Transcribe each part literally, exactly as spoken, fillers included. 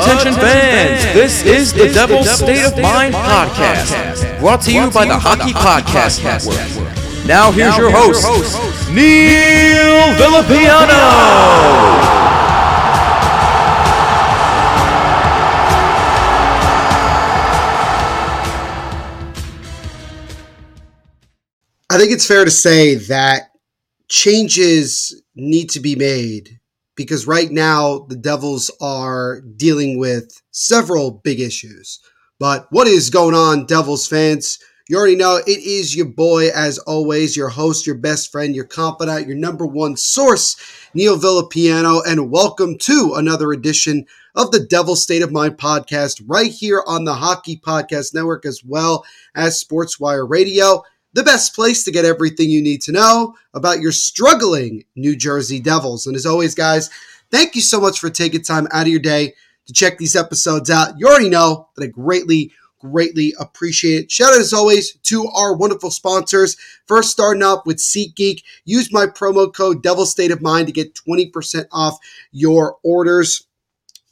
Attention fans, this is the Devil's State of Mind Podcast, brought to you by the Hockey Podcast Network. Now here's your host, Neil Villapiano. I think it's fair to say that changes need to be made, because right now the Devils are dealing with several big issues. But what is going on, Devils fans? You already know it is your boy, as always, your host, your best friend, your confidant, your number one source, Neil Villapiano, and welcome to another edition of the Devil's State of Mind podcast right here on the Hockey Podcast Network, as well as Sportswire Radio, the best place to get everything you need to know about your struggling New Jersey Devils. And as always, guys, thank you so much for taking time out of your day to check these episodes out. You already know that I greatly, greatly appreciate it. Shout out, as always, to our wonderful sponsors. First, starting off with SeatGeek. Use my promo code DevilStateOfMind to get twenty percent off your orders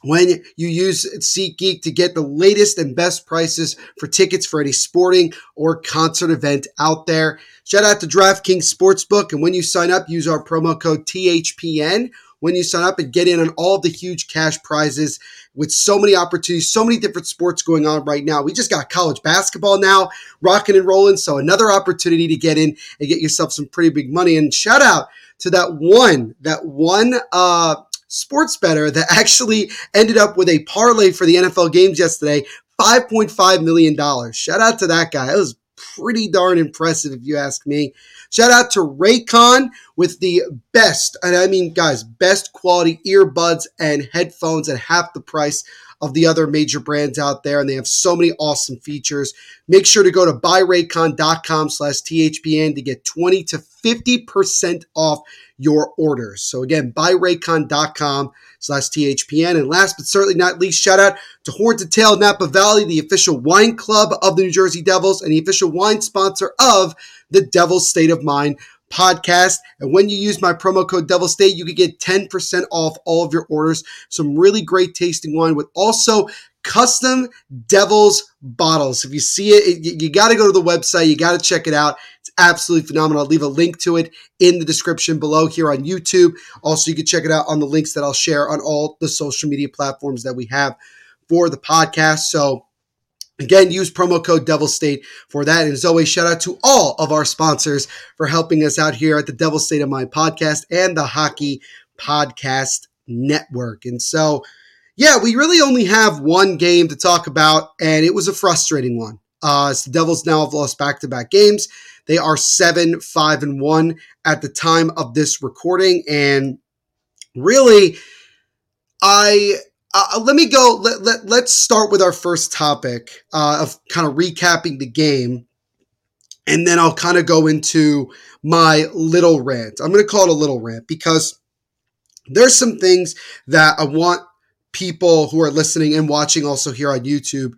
when you use SeatGeek to get the latest and best prices for tickets for any sporting or concert event out there. Shout out to DraftKings Sportsbook. And when you sign up, use our promo code T H P N. When you sign up and get in on all the huge cash prizes with so many opportunities, so many different sports going on right now. We just got college basketball now rocking and rolling. So another opportunity to get in and get yourself some pretty big money. And shout out to that one, that one, uh, sports bettor that actually ended up with a parlay for the N F L games yesterday, five point five million dollars. Shout out to that guy. It was pretty darn impressive, if you ask me. Shout out to Raycon with the best, and I mean, guys, best quality earbuds and headphones at half the price of the other major brands out there, and they have so many awesome features. Make sure to go to buyraycon.com slash THPN to get twenty to fifty percent off your orders. So again, buyraycon.com slash THPN. And last but certainly not least, shout out to Horn to Tail Napa Valley, the official wine club of the New Jersey Devils and the official wine sponsor of the Devil's State of Mind podcast. And when you use my promo code Devil State, you can get ten percent off all of your orders. Some really great tasting wine with also custom Devils bottles. If you see it, it you got to go to the website. You got to check it out. It's absolutely phenomenal. I'll leave a link to it in the description below here on YouTube. Also, you can check it out on the links that I'll share on all the social media platforms that we have for the podcast. So again, use promo code Devil State for that. And as always, shout out to all of our sponsors for helping us out here at the Devil State of Mind podcast and the Hockey Podcast Network. And so, yeah, we really only have one game to talk about, and it was a frustrating one. Uh, so the Devils now have lost back-to-back games. They are seven, five, and one at the time of this recording. And really, I... Uh, let me go. Let, let, let's start with our first topic uh, of kind of recapping the game. And then I'll kind of go into my little rant. I'm going to call it a little rant because there's some things that I want people who are listening and watching also here on YouTube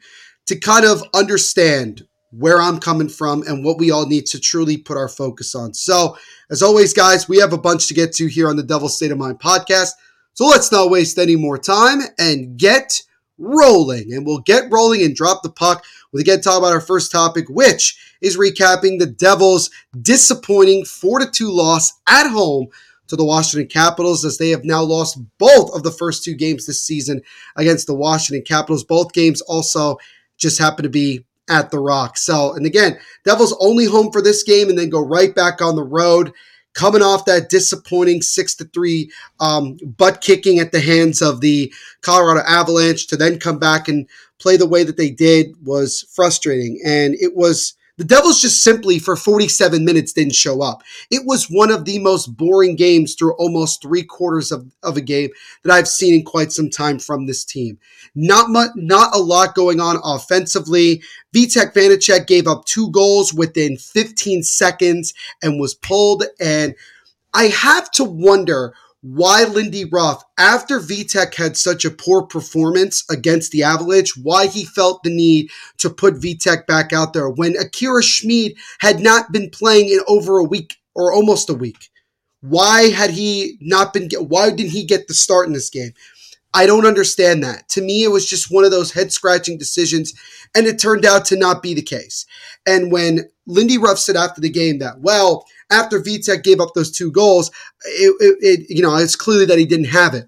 to kind of understand where I'm coming from and what we all need to truly put our focus on. So as always, guys, we have a bunch to get to here on the Devil's State of Mind podcast. So let's not waste any more time and get rolling. And we'll get rolling and drop the puck with, again, talk about our first topic, which is recapping the Devils' disappointing four to two loss at home to the Washington Capitals, as they have now lost both of the first two games this season against the Washington Capitals. Both games also just happen to be at the Rock. So, and again, Devils only home for this game and then go right back on the road, coming off that disappointing six to three um, butt-kicking at the hands of the Colorado Avalanche, to then come back and play the way that they did was frustrating. And it was The Devils just simply for forty-seven minutes didn't show up. It was one of the most boring games through almost three quarters of, of a game that I've seen in quite some time from this team. Not much, not a lot going on offensively. Vitek Vanecek gave up two goals within fifteen seconds and was pulled. And I have to wonder why Lindy Ruff, after Vitek had such a poor performance against the Avalanche, why he felt the need to put Vitek back out there when Akira Schmid had not been playing in over a week or almost a week. Why had he not been, why didn't he get the start in this game? I don't understand that. To me, it was just one of those head-scratching decisions, and it turned out to not be the case. And when Lindy Ruff said after the game that, well, after Vitek gave up those two goals, it, it, it you know, it's clearly that he didn't have it.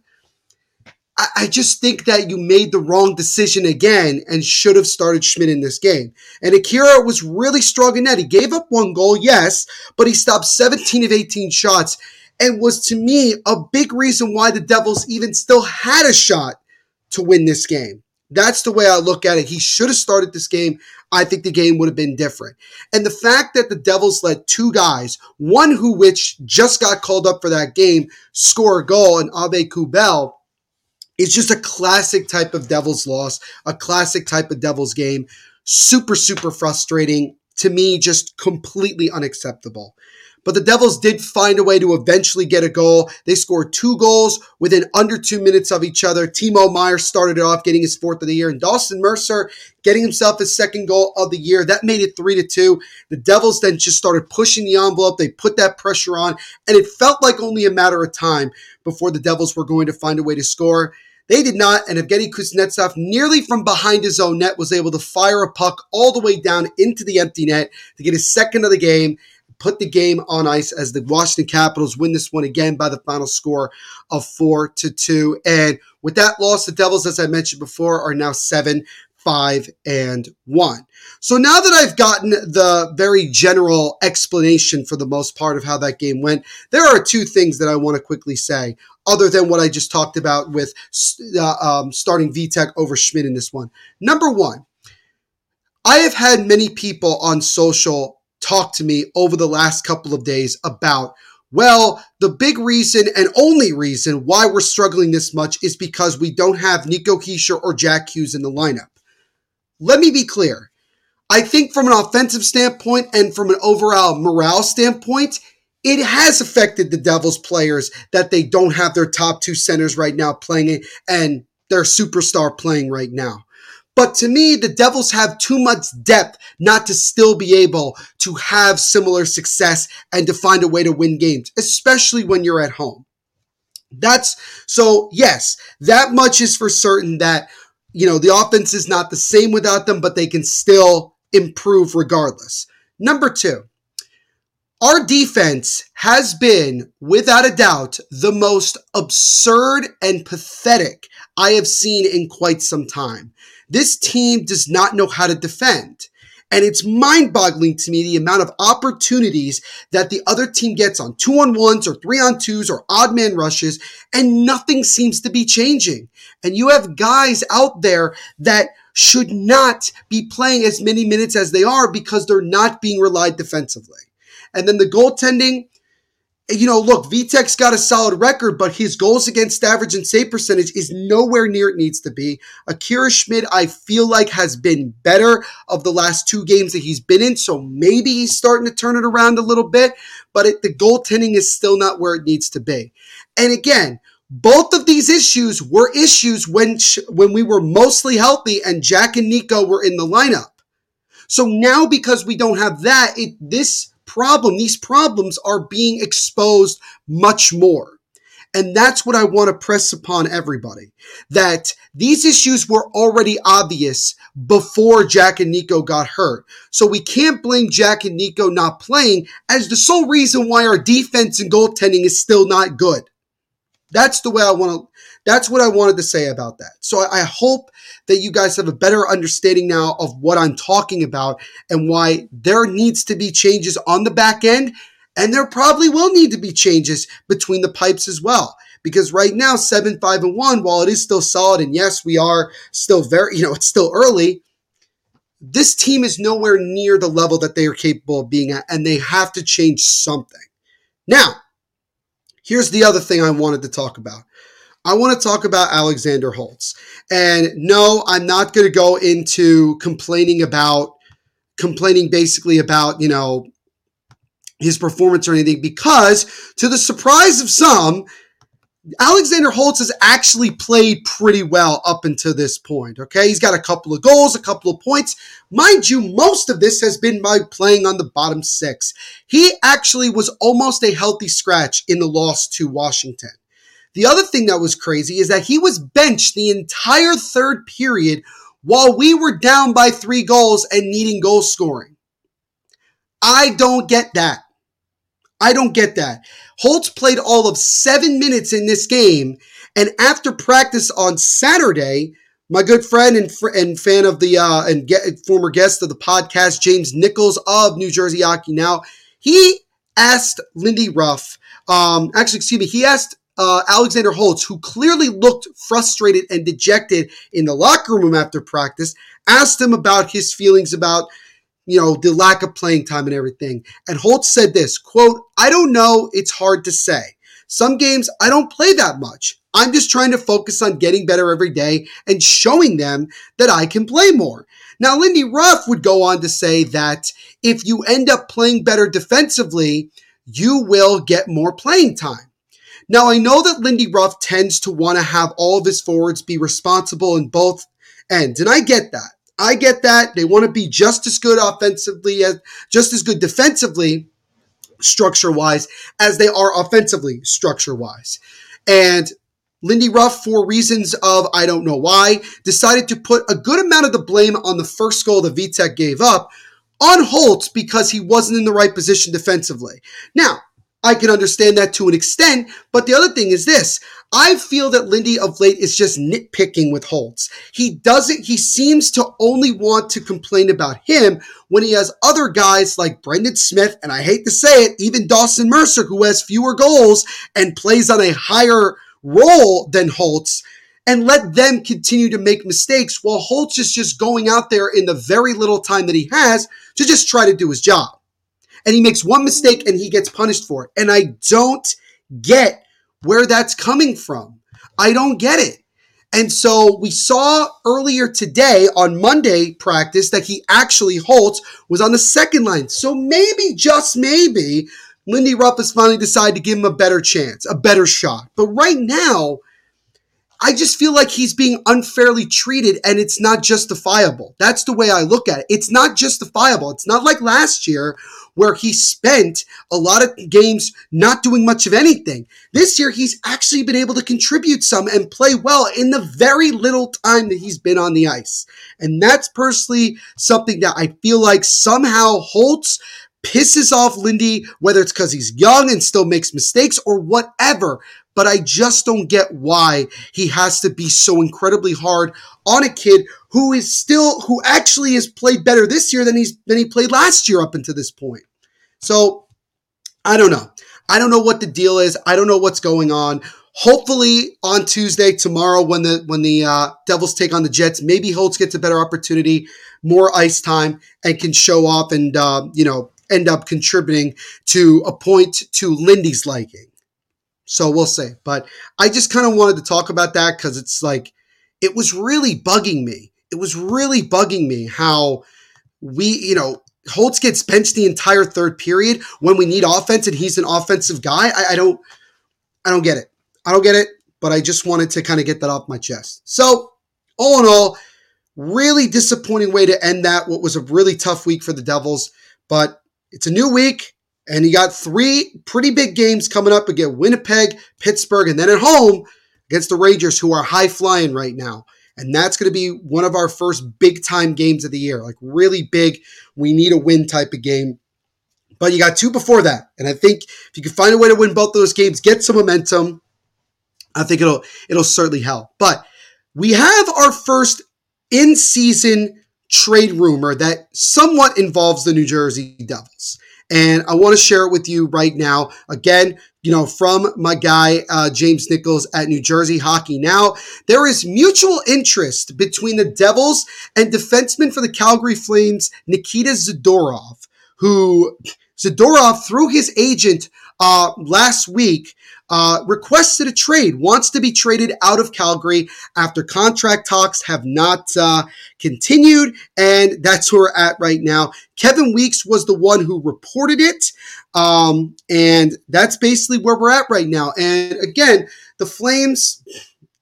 I, I just think that you made the wrong decision again and should have started Schmidt in this game. And Akira was really struggling that. He gave up one goal, yes, but he stopped seventeen of eighteen shots, and was, to me, a big reason why the Devils even still had a shot to win this game. That's the way I look at it. He should have started this game. I think the game would have been different. And the fact that the Devils let two guys, one who which just got called up for that game, score a goal in Abe Kubel, is just a classic type of Devils loss, a classic type of Devils game. Super, super frustrating. To me, just completely unacceptable. But the Devils did find a way to eventually get a goal. They scored two goals within under two minutes of each other. Timo Meier started it off, getting his fourth of the year. And Dawson Mercer getting himself his second goal of the year. That made it three to two. The Devils then just started pushing the envelope. They put that pressure on. And it felt like only a matter of time before the Devils were going to find a way to score. They did not, and Evgeny Kuznetsov, nearly from behind his own net, was able to fire a puck all the way down into the empty net to get his second of the game. Put the game on ice as the Washington Capitals win this one again by the final score of four to two. And with that loss, the Devils, as I mentioned before, are now seven, five, and one. So now that I've gotten the very general explanation for the most part of how that game went, there are two things that I want to quickly say, other than what I just talked about with uh, um, starting Vitek over Schmidt in this one. Number one, I have had many people on social talk to me over the last couple of days about, well, the big reason and only reason why we're struggling this much is because we don't have Nico Hischier or Jack Hughes in the lineup. Let me be clear. I think from an offensive standpoint and from an overall morale standpoint, it has affected the Devils players that they don't have their top two centers right now playing and their superstar playing right now. But to me, the Devils have too much depth not to still be able to have similar success and to find a way to win games, especially when you're at home. That's so, yes, that much is for certain that, you know, the offense is not the same without them, but they can still improve regardless. Number two, our defense has been, without a doubt, the most absurd and pathetic I have seen in quite some time. This team does not know how to defend. And it's mind-boggling to me the amount of opportunities that the other team gets on two-on-ones or three-on-twos or odd-man rushes, and nothing seems to be changing. And you have guys out there that should not be playing as many minutes as they are because they're not being relied defensively. And then the goaltending, you know, look, Vitek's got a solid record, but his goals against average and save percentage is nowhere near it needs to be. Akira Schmid, I feel like, has been better of the last two games that he's been in, so maybe he's starting to turn it around a little bit, but it, the goaltending is still not where it needs to be. And again, both of these issues were issues when, when we were mostly healthy and Jack and Nico were in the lineup. So now because we don't have that, it this... problem, these problems are being exposed much more. And that's what I want to press upon everybody, that these issues were already obvious before Jack and Nico got hurt. So we can't blame Jack and Nico not playing as the sole reason why our defense and goaltending is still not good. That's the way I want to, that's what I wanted to say about that. So I, I hope that you guys have a better understanding now of what I'm talking about and why there needs to be changes on the back end, and there probably will need to be changes between the pipes as well. Because right now, seven, five, and one, while it is still solid, and yes, we are still very, you know, it's still early, this team is nowhere near the level that they are capable of being at, and they have to change something. Now, here's the other thing I wanted to talk about. I want to talk about Alexander Holtz. And no, I'm not going to go into complaining about, complaining basically about, you know, his performance or anything, because to the surprise of some, Alexander Holtz has actually played pretty well up until this point, okay? He's got a couple of goals, a couple of points. Mind you, most of this has been by playing on the bottom six. He actually was almost a healthy scratch in the loss to Washington. The other thing that was crazy is that he was benched the entire third period while we were down by three goals and needing goal scoring. I don't get that. I don't get that. Holtz played all of seven minutes in this game, and after practice on Saturday, my good friend and, fr- and fan of the uh, and get- former guest of the podcast, James Nichols of New Jersey Hockey Now, he asked Lindy Ruff, um, actually, excuse me, he asked uh, Alexander Holtz, who clearly looked frustrated and dejected in the locker room after practice, asked him about his feelings about, you know, the lack of playing time and everything. And Holtz said this, quote, "I don't know. It's hard to say. Some games I don't play that much. I'm just trying to focus on getting better every day and showing them that I can play more." Now, Lindy Ruff would go on to say that if you end up playing better defensively, you will get more playing time. Now, I know that Lindy Ruff tends to want to have all of his forwards be responsible in both ends, and I get that. I get that. They want to be just as good offensively, as just as good defensively, structure-wise, as they are offensively, structure-wise. And Lindy Ruff, for reasons of I don't know why, decided to put a good amount of the blame on the first goal that Vitek gave up on Holtz because he wasn't in the right position defensively. Now, I can understand that to an extent, but the other thing is this. I feel that Lindy of late is just nitpicking with Holtz. He doesn't, he seems to only want to complain about him when he has other guys like Brendan Smith, and I hate to say it, even Dawson Mercer, who has fewer goals and plays on a higher role than Holtz, and let them continue to make mistakes while Holtz is just going out there in the very little time that he has to just try to do his job. And he makes one mistake and he gets punished for it. And I don't get where that's coming from. I don't get it. And so we saw earlier today on Monday practice that he actually, Holtz, was on the second line. So maybe, just maybe, Lindy Ruff has finally decided to give him a better chance, a better shot. But right now, I just feel like he's being unfairly treated and it's not justifiable. That's the way I look at it. It's not justifiable. It's not like last year where he spent a lot of games not doing much of anything. This year, he's actually been able to contribute some and play well in the very little time that he's been on the ice. And that's personally something that I feel like somehow Holtz pisses off Lindy, whether it's because he's young and still makes mistakes or whatever. But I just don't get why he has to be so incredibly hard on a kid who is still, who actually has played better this year than he's than he played last year up until this point. So I don't know. I don't know what the deal is. I don't know what's going on. Hopefully on Tuesday, tomorrow, when the when the uh, Devils take on the Jets, maybe Holtz gets a better opportunity, more ice time, and can show off and uh, you know end up contributing to a point to Lindy's liking. So we'll see. But I just kind of wanted to talk about that because it's like, it was really bugging me. It was really bugging me how we, you know, Holtz gets benched the entire third period when we need offense and he's an offensive guy. I, I don't, I don't get it. I don't get it, but I just wanted to kind of get that off my chest. So all in all, really disappointing way to end that. What was a really tough week for the Devils, but it's a new week. And you got three pretty big games coming up against Winnipeg, Pittsburgh, and then at home against the Rangers, who are high flying right now. And that's going to be one of our first big time games of the year, like really big, we need a win type of game. But you got two before that. And I think if you can find a way to win both those games, get some momentum, I think it'll, it'll certainly help. But we have our first in-season trade rumor that somewhat involves the New Jersey Devils. and I want to share it with you right now. Again, you know, from my guy, uh, James Nichols at New Jersey Hockey Now. There is mutual interest between the Devils and defenseman for the Calgary Flames, Nikita Zadorov, who Zadorov, through his agent uh, last week, Uh, requested a trade, wants to be traded out of Calgary after contract talks have not uh, continued, and that's where we're at right now. Kevin Weeks was the one who reported it, um, and that's basically where we're at right now. And again, the Flames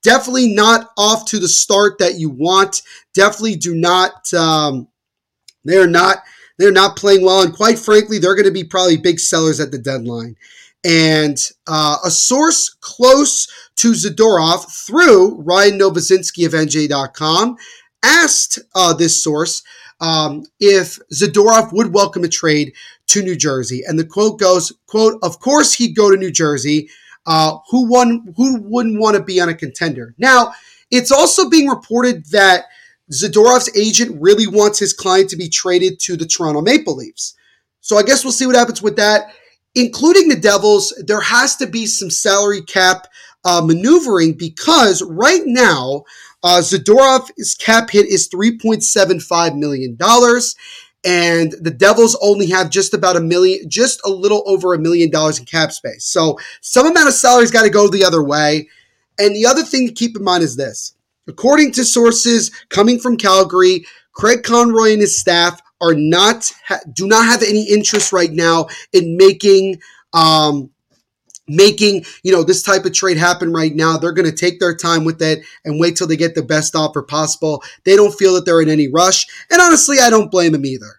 definitely not off to the start that you want. Definitely do not um, – they're not they're not playing well, and quite frankly, they're going to be probably big sellers at the deadline. And uh, a source close to Zadorov through Ryan Novosinski of N J dot com asked uh, this source um, if Zadorov would welcome a trade to New Jersey. And the quote goes, quote, "Of course he'd go to New Jersey. Uh, who won, who wouldn't want to be on a contender?" Now, it's also being reported that Zadorov's agent really wants his client to be traded to the Toronto Maple Leafs. So I guess we'll see what happens with that. Including the Devils, there has to be some salary cap uh, maneuvering because right now, uh, Zadorov's cap hit is three point seven five million dollars, and the Devils only have just about a million, just a little over a million dollars in cap space. So some amount of salary's got to go the other way. And the other thing to keep in mind is this: according to sources coming from Calgary, Craig Conroy and his staff are not ha- do not have any interest right now in making um, making you know this type of trade happen right now. They're going to take their time with it and wait till they get the best offer possible. They don't feel that they're in any rush, and honestly, I don't blame them either.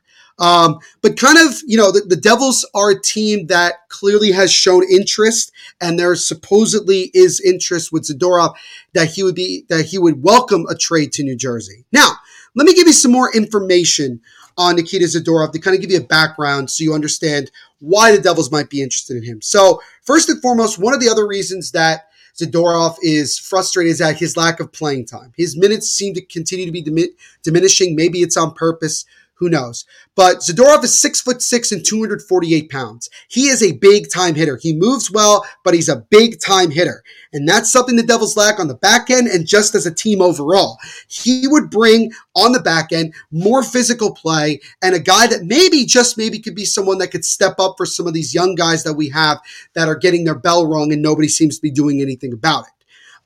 Um, but kind of you know the, the Devils are a team that clearly has shown interest, and there supposedly is interest with Zadorov that he would be that he would welcome a trade to New Jersey. Now, let me give you some more information on Nikita Zadorov to kind of give you a background so you understand why the Devils might be interested in him. So first and foremost, one of the other reasons that Zadorov is frustrated is at his lack of playing time. His minutes seem to continue to be dimin- diminishing. Maybe it's on purpose. Who knows? But Zadorov is six foot six and two hundred forty-eight pounds. He is a big time hitter. He moves well, but he's a big time hitter. And that's something the Devils lack on the back end and just as a team overall. He would bring on the back end more physical play and a guy that maybe just maybe could be someone that could step up for some of these young guys that we have that are getting their bell rung and nobody seems to be doing anything about it.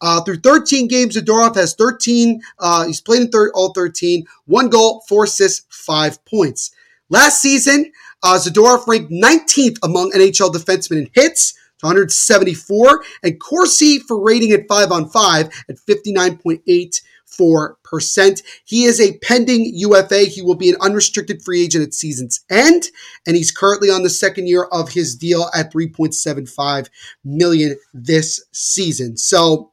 Uh, through thirteen games, Zadorov has thirteen. Uh, he's played in thir- all thirteen. One goal, four assists, five points. Last season, uh, Zadorov ranked nineteenth among N H L defensemen in hits, one hundred seventy-four, and Corsi for rating at five on five at fifty-nine point eight four percent. He is a pending U F A. He will be an unrestricted free agent at season's end, and he's currently on the second year of his deal at three point seven five million dollars this season. So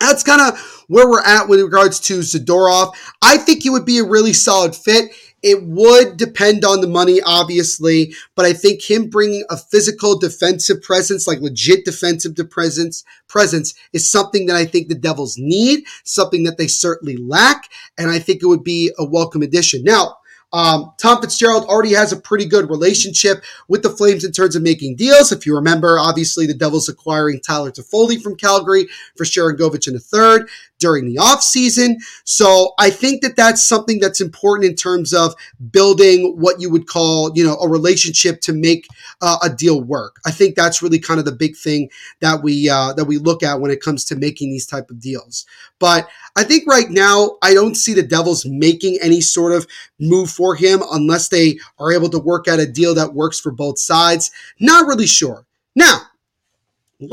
that's kind of where we're at with regards to Zadorov. I think he would be a really solid fit. It would depend on the money, obviously, but I think him bringing a physical defensive presence, like legit defensive presence, presence is something that I think the Devils need, something that they certainly lack, and I think it would be a welcome addition. Now, Um, Tom Fitzgerald already has a pretty good relationship with the Flames in terms of making deals. If you remember, obviously, the Devils acquiring Tyler Toffoli from Calgary for Sharon Govich in the third during the offseason. So I think that that's something that's important in terms of building what you would call, you know, a relationship to make uh, a deal work. I think that's really kind of the big thing that we uh, that we look at when it comes to making these type of deals. But I think right now, I don't see the Devils making any sort of move for him unless they are able to work out a deal that works for both sides. Not really sure. Now,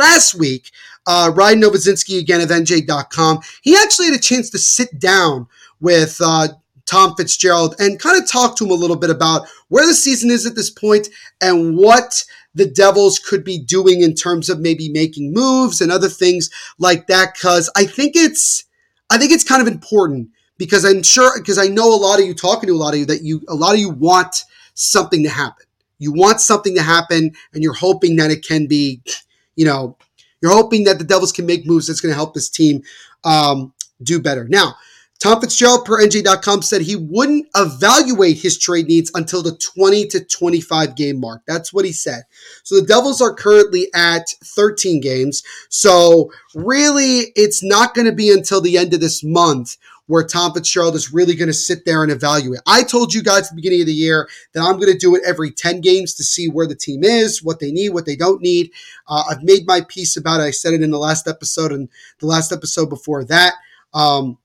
last week, uh, Ryan Novosinski, again, of N J dot com, he actually had a chance to sit down with uh, Tom Fitzgerald and kind of talk to him a little bit about where the season is at this point and what the Devils could be doing in terms of maybe making moves and other things like that, because I think it's I think it's kind of important because I'm sure because I know a lot of you talking to a lot of you that you a lot of you want something to happen. You want something to happen and you're hoping that it can be, you know, you're hoping that the Devils can make moves that's going to help this team um, do better. Now, Tom Fitzgerald per N J dot com said he wouldn't evaluate his trade needs until the twenty to twenty-five game mark. That's what he said. So the Devils are currently at thirteen games. So really, it's not going to be until the end of this month where Tom Fitzgerald is really going to sit there and evaluate. I told you guys at the beginning of the year that I'm going to do it every ten games to see where the team is, what they need, what they don't need. Uh, I've made my piece about it. I said it in the last episode and the last episode before that. Um,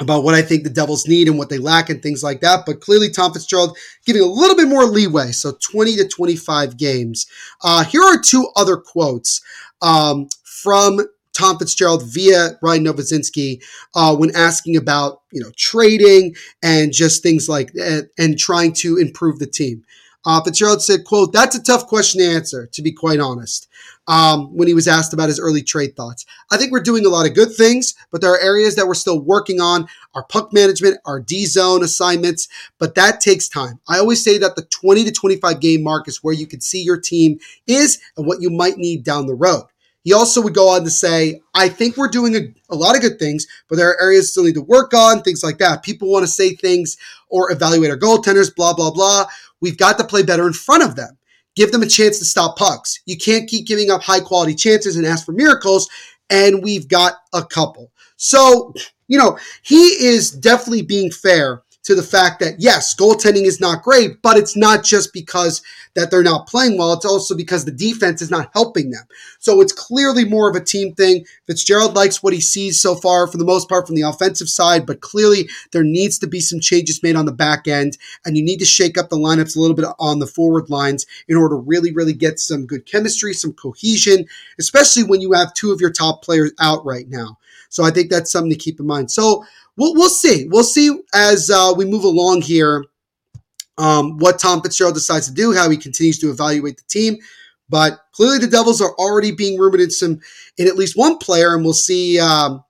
about what I think the Devils need and what they lack and things like that. But clearly Tom Fitzgerald giving a little bit more leeway, so twenty to twenty-five games. Uh, here are two other quotes um, from Tom Fitzgerald via Ryan Novosinski uh, when asking about, you know, trading and just things like that and trying to improve the team. Uh, Fitzgerald said, quote, "That's a tough question to answer, to be quite honest," um, when he was asked about his early trade thoughts. "I think we're doing a lot of good things, but there are areas that we're still working on, our puck management, our D-zone assignments, but that takes time. I always say that the twenty to twenty-five game mark is where you can see your team is and what you might need down the road." He also would go on to say, "I think we're doing a, a lot of good things, but there are areas still need to work on," things like that. "People want to say things or evaluate our goaltenders, blah, blah, blah. We've got to play better in front of them. Give them a chance to stop pucks. You can't keep giving up high-quality chances and ask for miracles, and we've got a couple." So, you know, he is definitely being fair to the fact that, yes, goaltending is not great, but it's not just because that they're not playing well. It's also because the defense is not helping them. So it's clearly more of a team thing. Fitzgerald likes what he sees so far, for the most part, from the offensive side, but clearly there needs to be some changes made on the back end, and you need to shake up the lineups a little bit on the forward lines in order to really, really get some good chemistry, some cohesion, especially when you have two of your top players out right now. So I think that's something to keep in mind. So We'll we'll see. We'll see as uh, we move along here um, what Tom Fitzgerald decides to do, how he continues to evaluate the team. But clearly the Devils are already being rumored in some in at least one player, and we'll see um,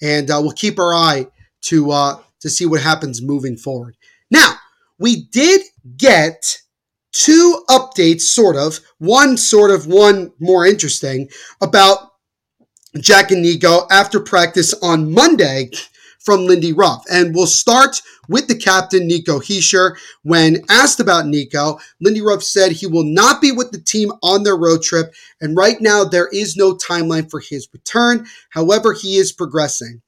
and uh, we'll keep our eye to uh, to see what happens moving forward. Now, we did get two updates, sort of. One sort of, one more interesting, about Jack and Nico after practice on Monday from Lindy Ruff. And we'll start with the captain, Nico Hischier. When asked about Nico, Lindy Ruff said he will not be with the team on their road trip, and right now there is no timeline for his return. However, he is progressing.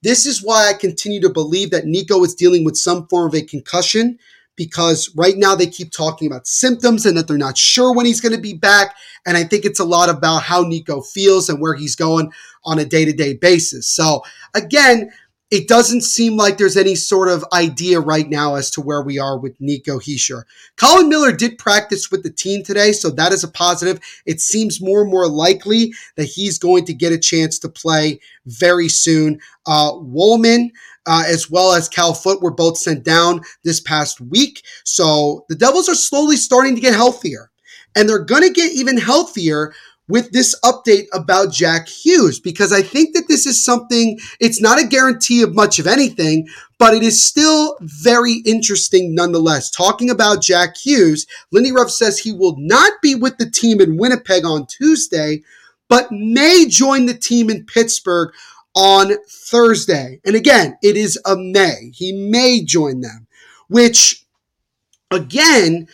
This is why I continue to believe that Nico is dealing with some form of a concussion, because right now they keep talking about symptoms and that they're not sure when he's going to be back. And I think it's a lot about how Nico feels and where he's going on a day-to-day basis. So again, it doesn't seem like there's any sort of idea right now as to where we are with Nico Hischier. Colin Miller did practice with the team today, so that is a positive. It seems more and more likely that he's going to get a chance to play very soon. Uh, Woolman, uh, as well as Cal Foote, were both sent down this past week. So the Devils are slowly starting to get healthier, and they're going to get even healthier with this update about Jack Hughes, because I think that this is something, it's not a guarantee of much of anything, but it is still very interesting nonetheless. Talking about Jack Hughes, Lindy Ruff says he will not be with the team in Winnipeg on Tuesday, but may join the team in Pittsburgh on Thursday. And again, it is a may. He may join them, which, again,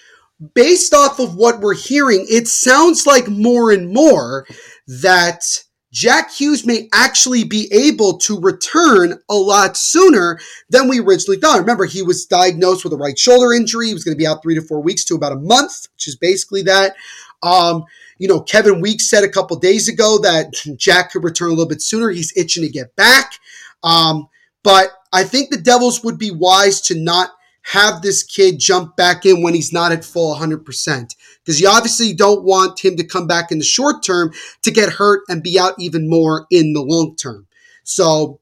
based off of what we're hearing, it sounds like more and more that Jack Hughes may actually be able to return a lot sooner than we originally thought. Remember, he was diagnosed with a right shoulder injury. He was going to be out three to four weeks to about a month, which is basically that. Um, you know, Kevin Weeks said a couple days ago that Jack could return a little bit sooner. He's itching to get back. Um, but I think the Devils would be wise to not have this kid jump back in when he's not at full one hundred percent, because you obviously don't want him to come back in the short term to get hurt and be out even more in the long term. So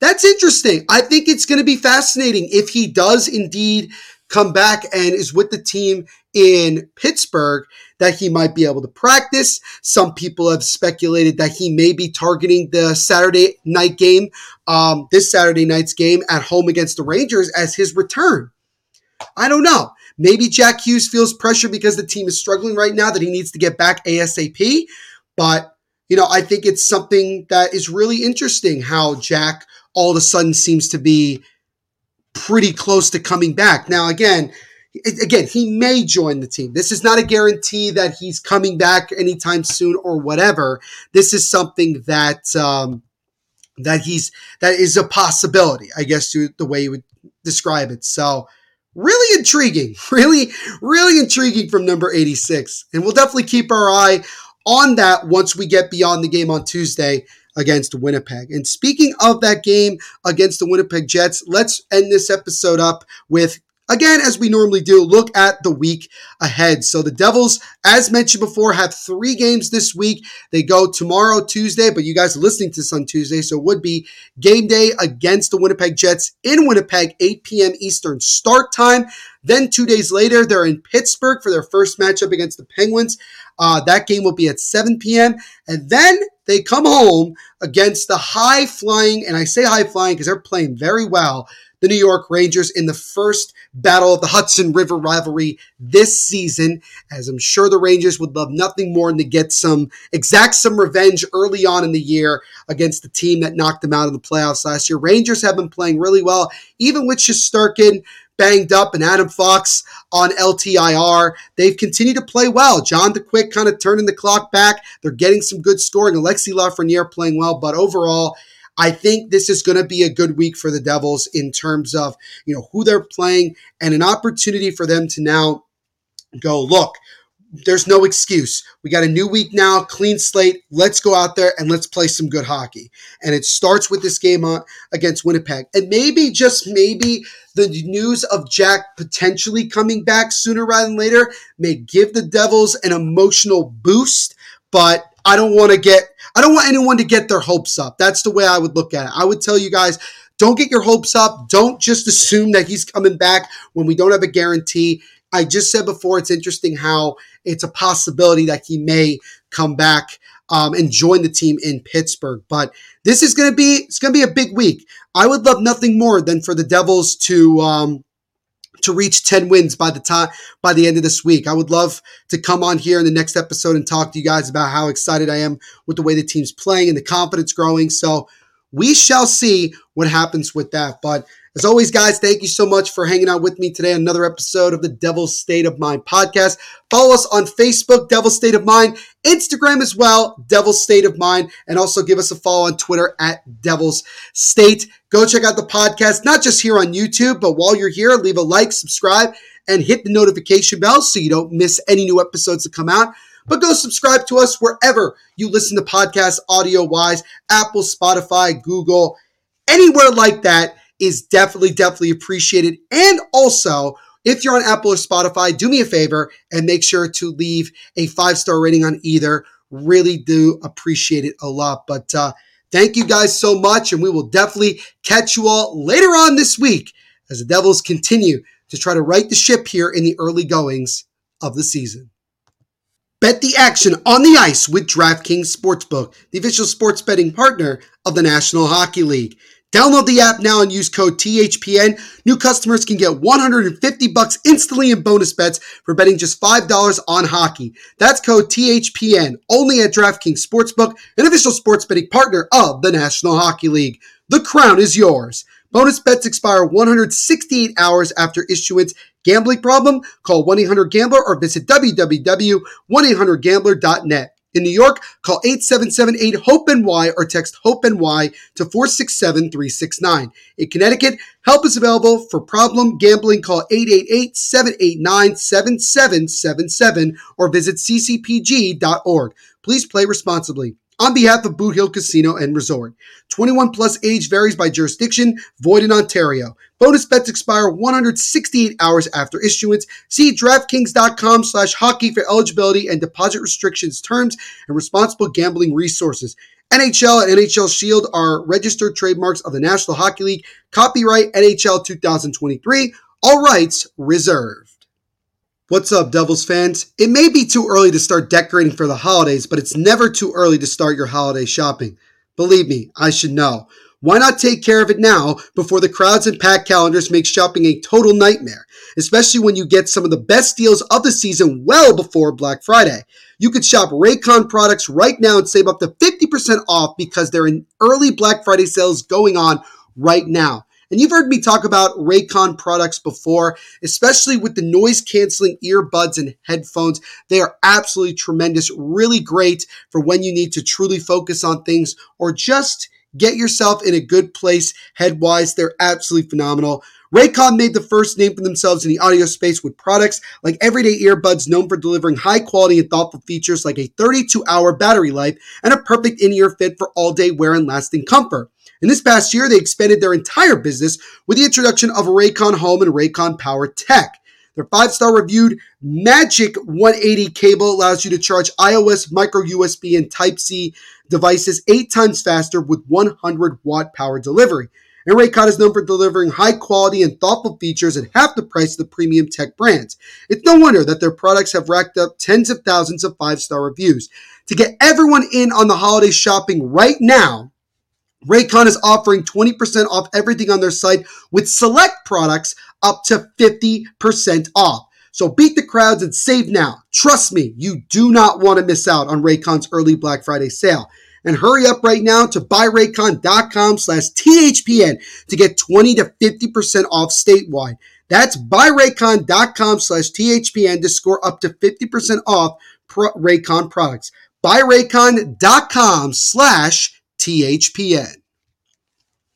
that's interesting. I think it's going to be fascinating if he does indeed come back and is with the team in Pittsburgh, that he might be able to practice. Some people have speculated that he may be targeting the Saturday night game, um, this Saturday night's game at home against the Rangers as his return. I don't know. Maybe Jack Hughes feels pressure because the team is struggling right now that he needs to get back ASAP. But, you know, I think it's something that is really interesting how Jack all of a sudden seems to be pretty close to coming back. Now, again, again, he may join the team. This is not a guarantee that he's coming back anytime soon or whatever. This is something that um, that he's that is a possibility, I guess, to the way you would describe it. So really intriguing, really, really intriguing from number eighty-six. And we'll definitely keep our eye on that once we get beyond the game on Tuesday against Winnipeg. And speaking of that game against the Winnipeg Jets, let's end this episode up with, again, as we normally do, look at the week ahead. So the Devils, as mentioned before, have three games this week. They go tomorrow, Tuesday, but you guys are listening to this on Tuesday, so it would be game day against the Winnipeg Jets in Winnipeg, eight p.m. Eastern start time. Then two days later, they're in Pittsburgh for their first matchup against the Penguins. Uh, that game will be at seven p.m. And then they come home against the high-flying, and I say high-flying because they're playing very well, the New York Rangers in the first battle of the Hudson River rivalry this season, as I'm sure the Rangers would love nothing more than to get some, exact some revenge early on in the year against the team that knocked them out of the playoffs last year. Rangers have been playing really well, even with Shesterkin banged up and Adam Fox on L T I R. They've continued to play well. John DeQuick kind of turning the clock back. They're getting some good scoring. Alexis Lafreniere playing well, but overall, I think this is going to be a good week for the Devils in terms of, you know, who they're playing and an opportunity for them to now go, look, there's no excuse. We got a new week now, clean slate. Let's go out there and let's play some good hockey. And it starts with this game on, against Winnipeg. And maybe, just maybe, the news of Jack potentially coming back sooner rather than later may give the Devils an emotional boost, but I don't want to get, I don't want anyone to get their hopes up. That's the way I would look at it. I would tell you guys, don't get your hopes up. Don't just assume that he's coming back when we don't have a guarantee. I just said before, it's interesting how it's a possibility that he may come back um, and join the team in Pittsburgh. But this is going to be, it's going to be a big week. I would love nothing more than for the Devils to, um, to reach ten wins by the time, by the end of this week. I would love to come on here in the next episode and talk to you guys about how excited I am with the way the team's playing and the confidence growing. So we shall see what happens with that. But as always, guys, thank you so much for hanging out with me today on another episode of the Devil's State of Mind podcast. Follow us on Facebook, Devil's State of Mind, Instagram as well, Devil's State of Mind, and also give us a follow on Twitter at Devil's State. Go check out the podcast, not just here on YouTube, but while you're here, leave a like, subscribe, and hit the notification bell so you don't miss any new episodes that come out. But go subscribe to us wherever you listen to podcasts audio-wise, Apple, Spotify, Google, anywhere like that is definitely, definitely appreciated. And also, if you're on Apple or Spotify, do me a favor and make sure to leave a five-star rating on either. Really do appreciate it a lot. But uh, thank you guys so much, and we will definitely catch you all later on this week as the Devils continue to try to right the ship here in the early goings of the season. Bet the action on the ice with DraftKings Sportsbook, the official sports betting partner of the National Hockey League. Download the app now and use code T H P N. New customers can get one hundred fifty bucks instantly in bonus bets for betting just five dollars on hockey. That's code T H P N, only at DraftKings Sportsbook, an official sports betting partner of the National Hockey League. The crown is yours. Bonus bets expire one hundred sixty-eight hours after issuance. Gambling problem? Call one eight hundred gambler or visit w w w dot one eight hundred gambler dot net. In New York, call eight seven seven eight hope N Y or text HOPE-NY to four six seven three six nine. In Connecticut, help is available for problem gambling. Call eight eight eight seven eight nine seven seven seven seven or visit c c p g dot org. Please play responsibly. On behalf of Boot Hill Casino and Resort. twenty-one plus age varies by jurisdiction. Void in Ontario. Bonus bets expire one hundred sixty-eight hours after issuance. See DraftKings.com slash hockey for eligibility and deposit restrictions, terms, and responsible gambling resources. N H L and N H L Shield are registered trademarks of the National Hockey League. Copyright N H L two thousand twenty-three. All rights reserved. What's up, Devils fans? It may be too early to start decorating for the holidays, but it's never too early to start your holiday shopping. Believe me, I should know. Why not take care of it now before the crowds and packed calendars make shopping a total nightmare, especially when you get some of the best deals of the season well before Black Friday. You could shop Raycon products right now and save up to fifty percent off because they're in early Black Friday sales going on right now. And you've heard me talk about Raycon products before, especially with the noise-canceling earbuds and headphones. They are absolutely tremendous, really great for when you need to truly focus on things or just get yourself in a good place head-wise. They're absolutely phenomenal. Raycon made the first name for themselves in the audio space with products like everyday earbuds known for delivering high quality and thoughtful features like a thirty-two hour battery life and a perfect in-ear fit for all-day wear and lasting comfort. And this past year, they expanded their entire business with the introduction of Raycon Home and Raycon Power Tech. Their five-star reviewed Magic one eighty cable allows you to charge iOS, micro U S B, and Type-C devices eight times faster with one hundred watt power delivery. And Raycon is known for delivering high-quality and thoughtful features at half the price of the premium tech brands. It's no wonder that their products have racked up tens of thousands of five-star reviews. To get everyone in on the holiday shopping right now, Raycon is offering twenty percent off everything on their site with select products up to fifty percent off. So beat the crowds and save now. Trust me, you do not want to miss out on Raycon's early Black Friday sale. And hurry up right now to buyraycon.com slash THPN to get twenty to fifty percent off statewide. That's buyraycon.com slash THPN to score up to fifty percent off Raycon products. buyraycon.com slash THPN.